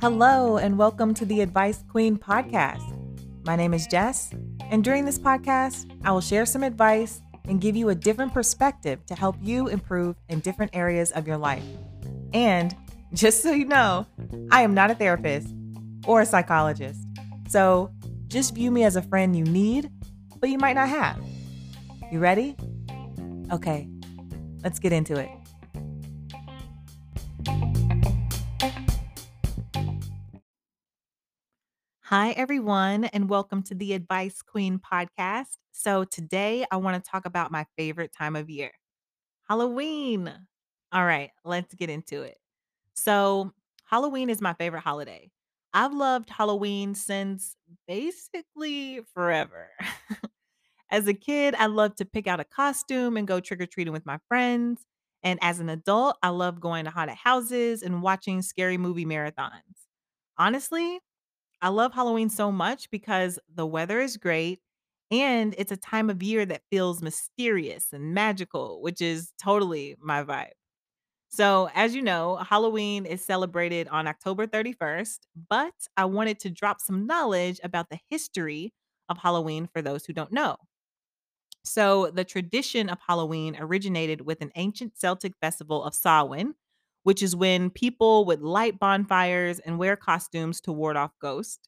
Hello, and welcome to the Advice Queen podcast. My name is Jess, and during this podcast, I will share some advice and give you a different perspective to help you improve in different areas of your life. And just so you know, I am not a therapist or a psychologist, so just view me as a friend you need, but you might not have. You ready? Okay, let's get into it. Hi, everyone, and welcome to the Advice Queen podcast. So today I want to talk about my favorite time of year, Halloween. All right, let's get into it. So Halloween is my favorite holiday. I've loved Halloween since basically forever. As a kid, I loved to pick out a costume and go trick-or-treating with my friends. And as an adult, I love going to haunted houses and watching scary movie marathons. Honestly, I love Halloween so much because the weather is great and it's a time of year that feels mysterious and magical, which is totally my vibe. So as you know, Halloween is celebrated on October 31st, but I wanted to drop some knowledge about the history of Halloween for those who don't know. So the tradition of Halloween originated with an ancient Celtic festival of Samhain, which is when people would light bonfires and wear costumes to ward off ghosts.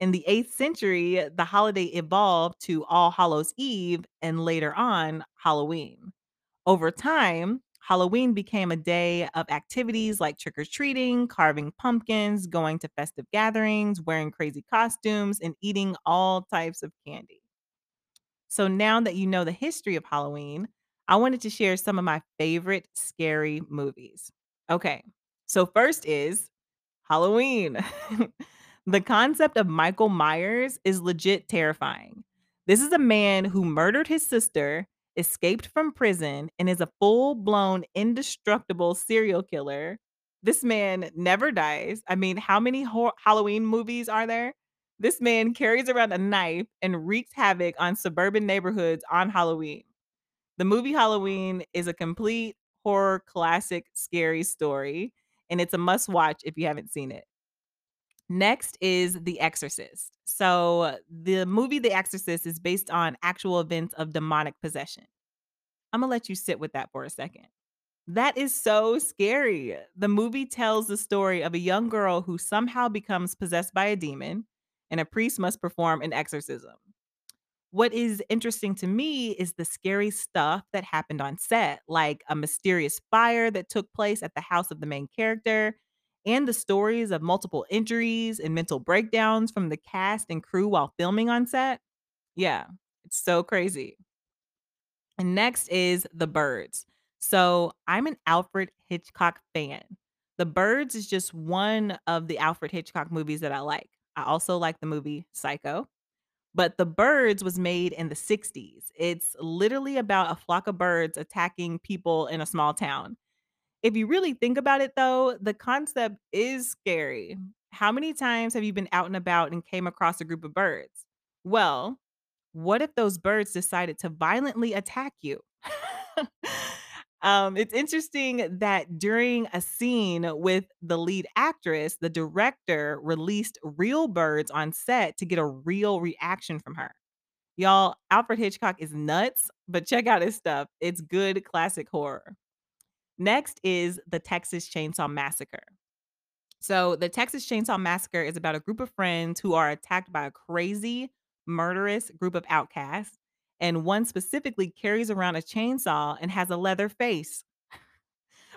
In the 8th century, the holiday evolved to All Hallows' Eve and later on, Halloween. Over time, Halloween became a day of activities like trick-or-treating, carving pumpkins, going to festive gatherings, wearing crazy costumes, and eating all types of candy. So now that you know the history of Halloween, I wanted to share some of my favorite scary movies. Okay, so first is Halloween. The concept of Michael Myers is legit terrifying. This is a man who murdered his sister, escaped from prison, and is a full-blown, indestructible serial killer. This man never dies. I mean, how many Halloween movies are there? This man carries around a knife and wreaks havoc on suburban neighborhoods on Halloween. The movie Halloween is a complete horror classic scary story, and it's a must-watch if you haven't seen it. Next is The Exorcist. So the movie The Exorcist is based on actual events of demonic possession. I'm going to let you sit with that for a second. That is so scary. The movie tells the story of a young girl who somehow becomes possessed by a demon, and a priest must perform an exorcism. What is interesting to me is the scary stuff that happened on set, like a mysterious fire that took place at the house of the main character, and the stories of multiple injuries and mental breakdowns from the cast and crew while filming on set. Yeah, it's so crazy. And next is The Birds. So I'm an Alfred Hitchcock fan. The Birds is just one of the Alfred Hitchcock movies that I like. I also like the movie Psycho. But The Birds was made in the 60s. It's literally about a flock of birds attacking people in a small town. If you really think about it, though, the concept is scary. How many times have you been out and about and came across a group of birds? Well, what if those birds decided to violently attack you? It's interesting that during a scene with the lead actress, the director released real birds on set to get a real reaction from her. Y'all, Alfred Hitchcock is nuts, but check out his stuff. It's good classic horror. Next is the Texas Chainsaw Massacre. So the Texas Chainsaw Massacre is about a group of friends who are attacked by a crazy, murderous group of outcasts. And one specifically carries around a chainsaw and has a leather face.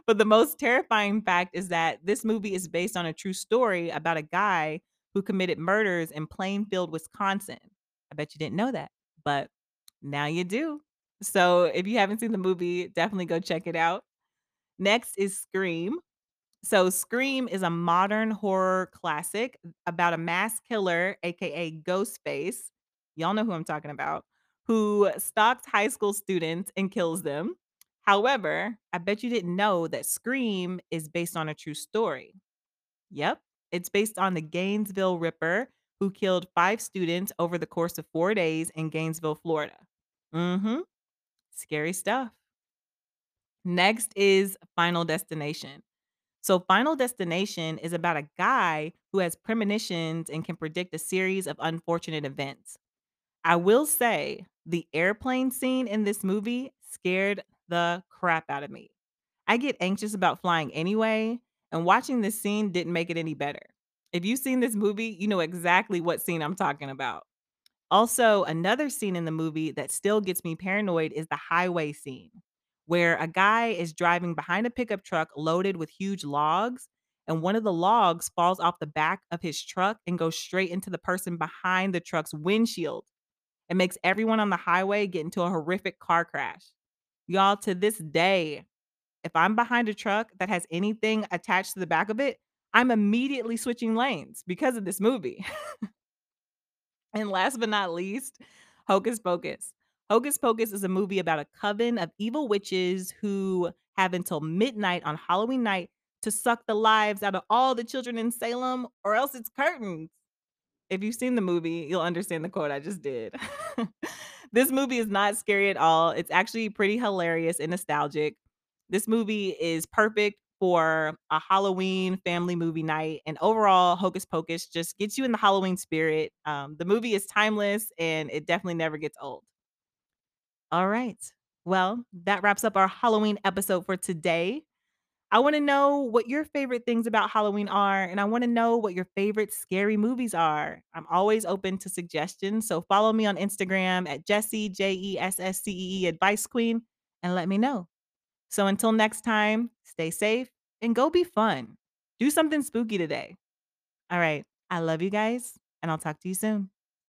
But the most terrifying fact is that this movie is based on a true story about a guy who committed murders in Plainfield, Wisconsin. I bet you didn't know that, but now you do. So if you haven't seen the movie, definitely go check it out. Next is Scream. So Scream is a modern horror classic about a mass killer, aka Ghostface. Y'all know who I'm talking about. Who stalks high school students and kills them. However, I bet you didn't know that Scream is based on a true story. Yep, it's based on the Gainesville Ripper who killed 5 students over the course of 4 days in Gainesville, Florida. Scary stuff. Next is Final Destination. So, Final Destination is about a guy who has premonitions and can predict a series of unfortunate events. I will say the airplane scene in this movie scared the crap out of me. I get anxious about flying anyway, and watching this scene didn't make it any better. If you've seen this movie, you know exactly what scene I'm talking about. Also, another scene in the movie that still gets me paranoid is the highway scene, where a guy is driving behind a pickup truck loaded with huge logs, and one of the logs falls off the back of his truck and goes straight into the person behind the truck's windshield. It makes everyone on the highway get into a horrific car crash. Y'all, to this day, if I'm behind a truck that has anything attached to the back of it, I'm immediately switching lanes because of this movie. And last but not least, Hocus Pocus. Hocus Pocus is a movie about a coven of evil witches who have until midnight on Halloween night to suck the lives out of all the children in Salem, or else it's curtains. If you've seen the movie, you'll understand the quote I just did. This movie is not scary at all. It's actually pretty hilarious and nostalgic. This movie is perfect for a Halloween family movie night. And overall, Hocus Pocus just gets you in the Halloween spirit. The movie is timeless and it definitely never gets old. All right. Well, that wraps up our Halloween episode for today. I want to know what your favorite things about Halloween are, and I want to know what your favorite scary movies are. I'm always open to suggestions, so follow me on Instagram at Jessie, Jesscee, Advice Queen, and let me know. So until next time, stay safe and go be fun. Do something spooky today. All right. I love you guys, and I'll talk to you soon.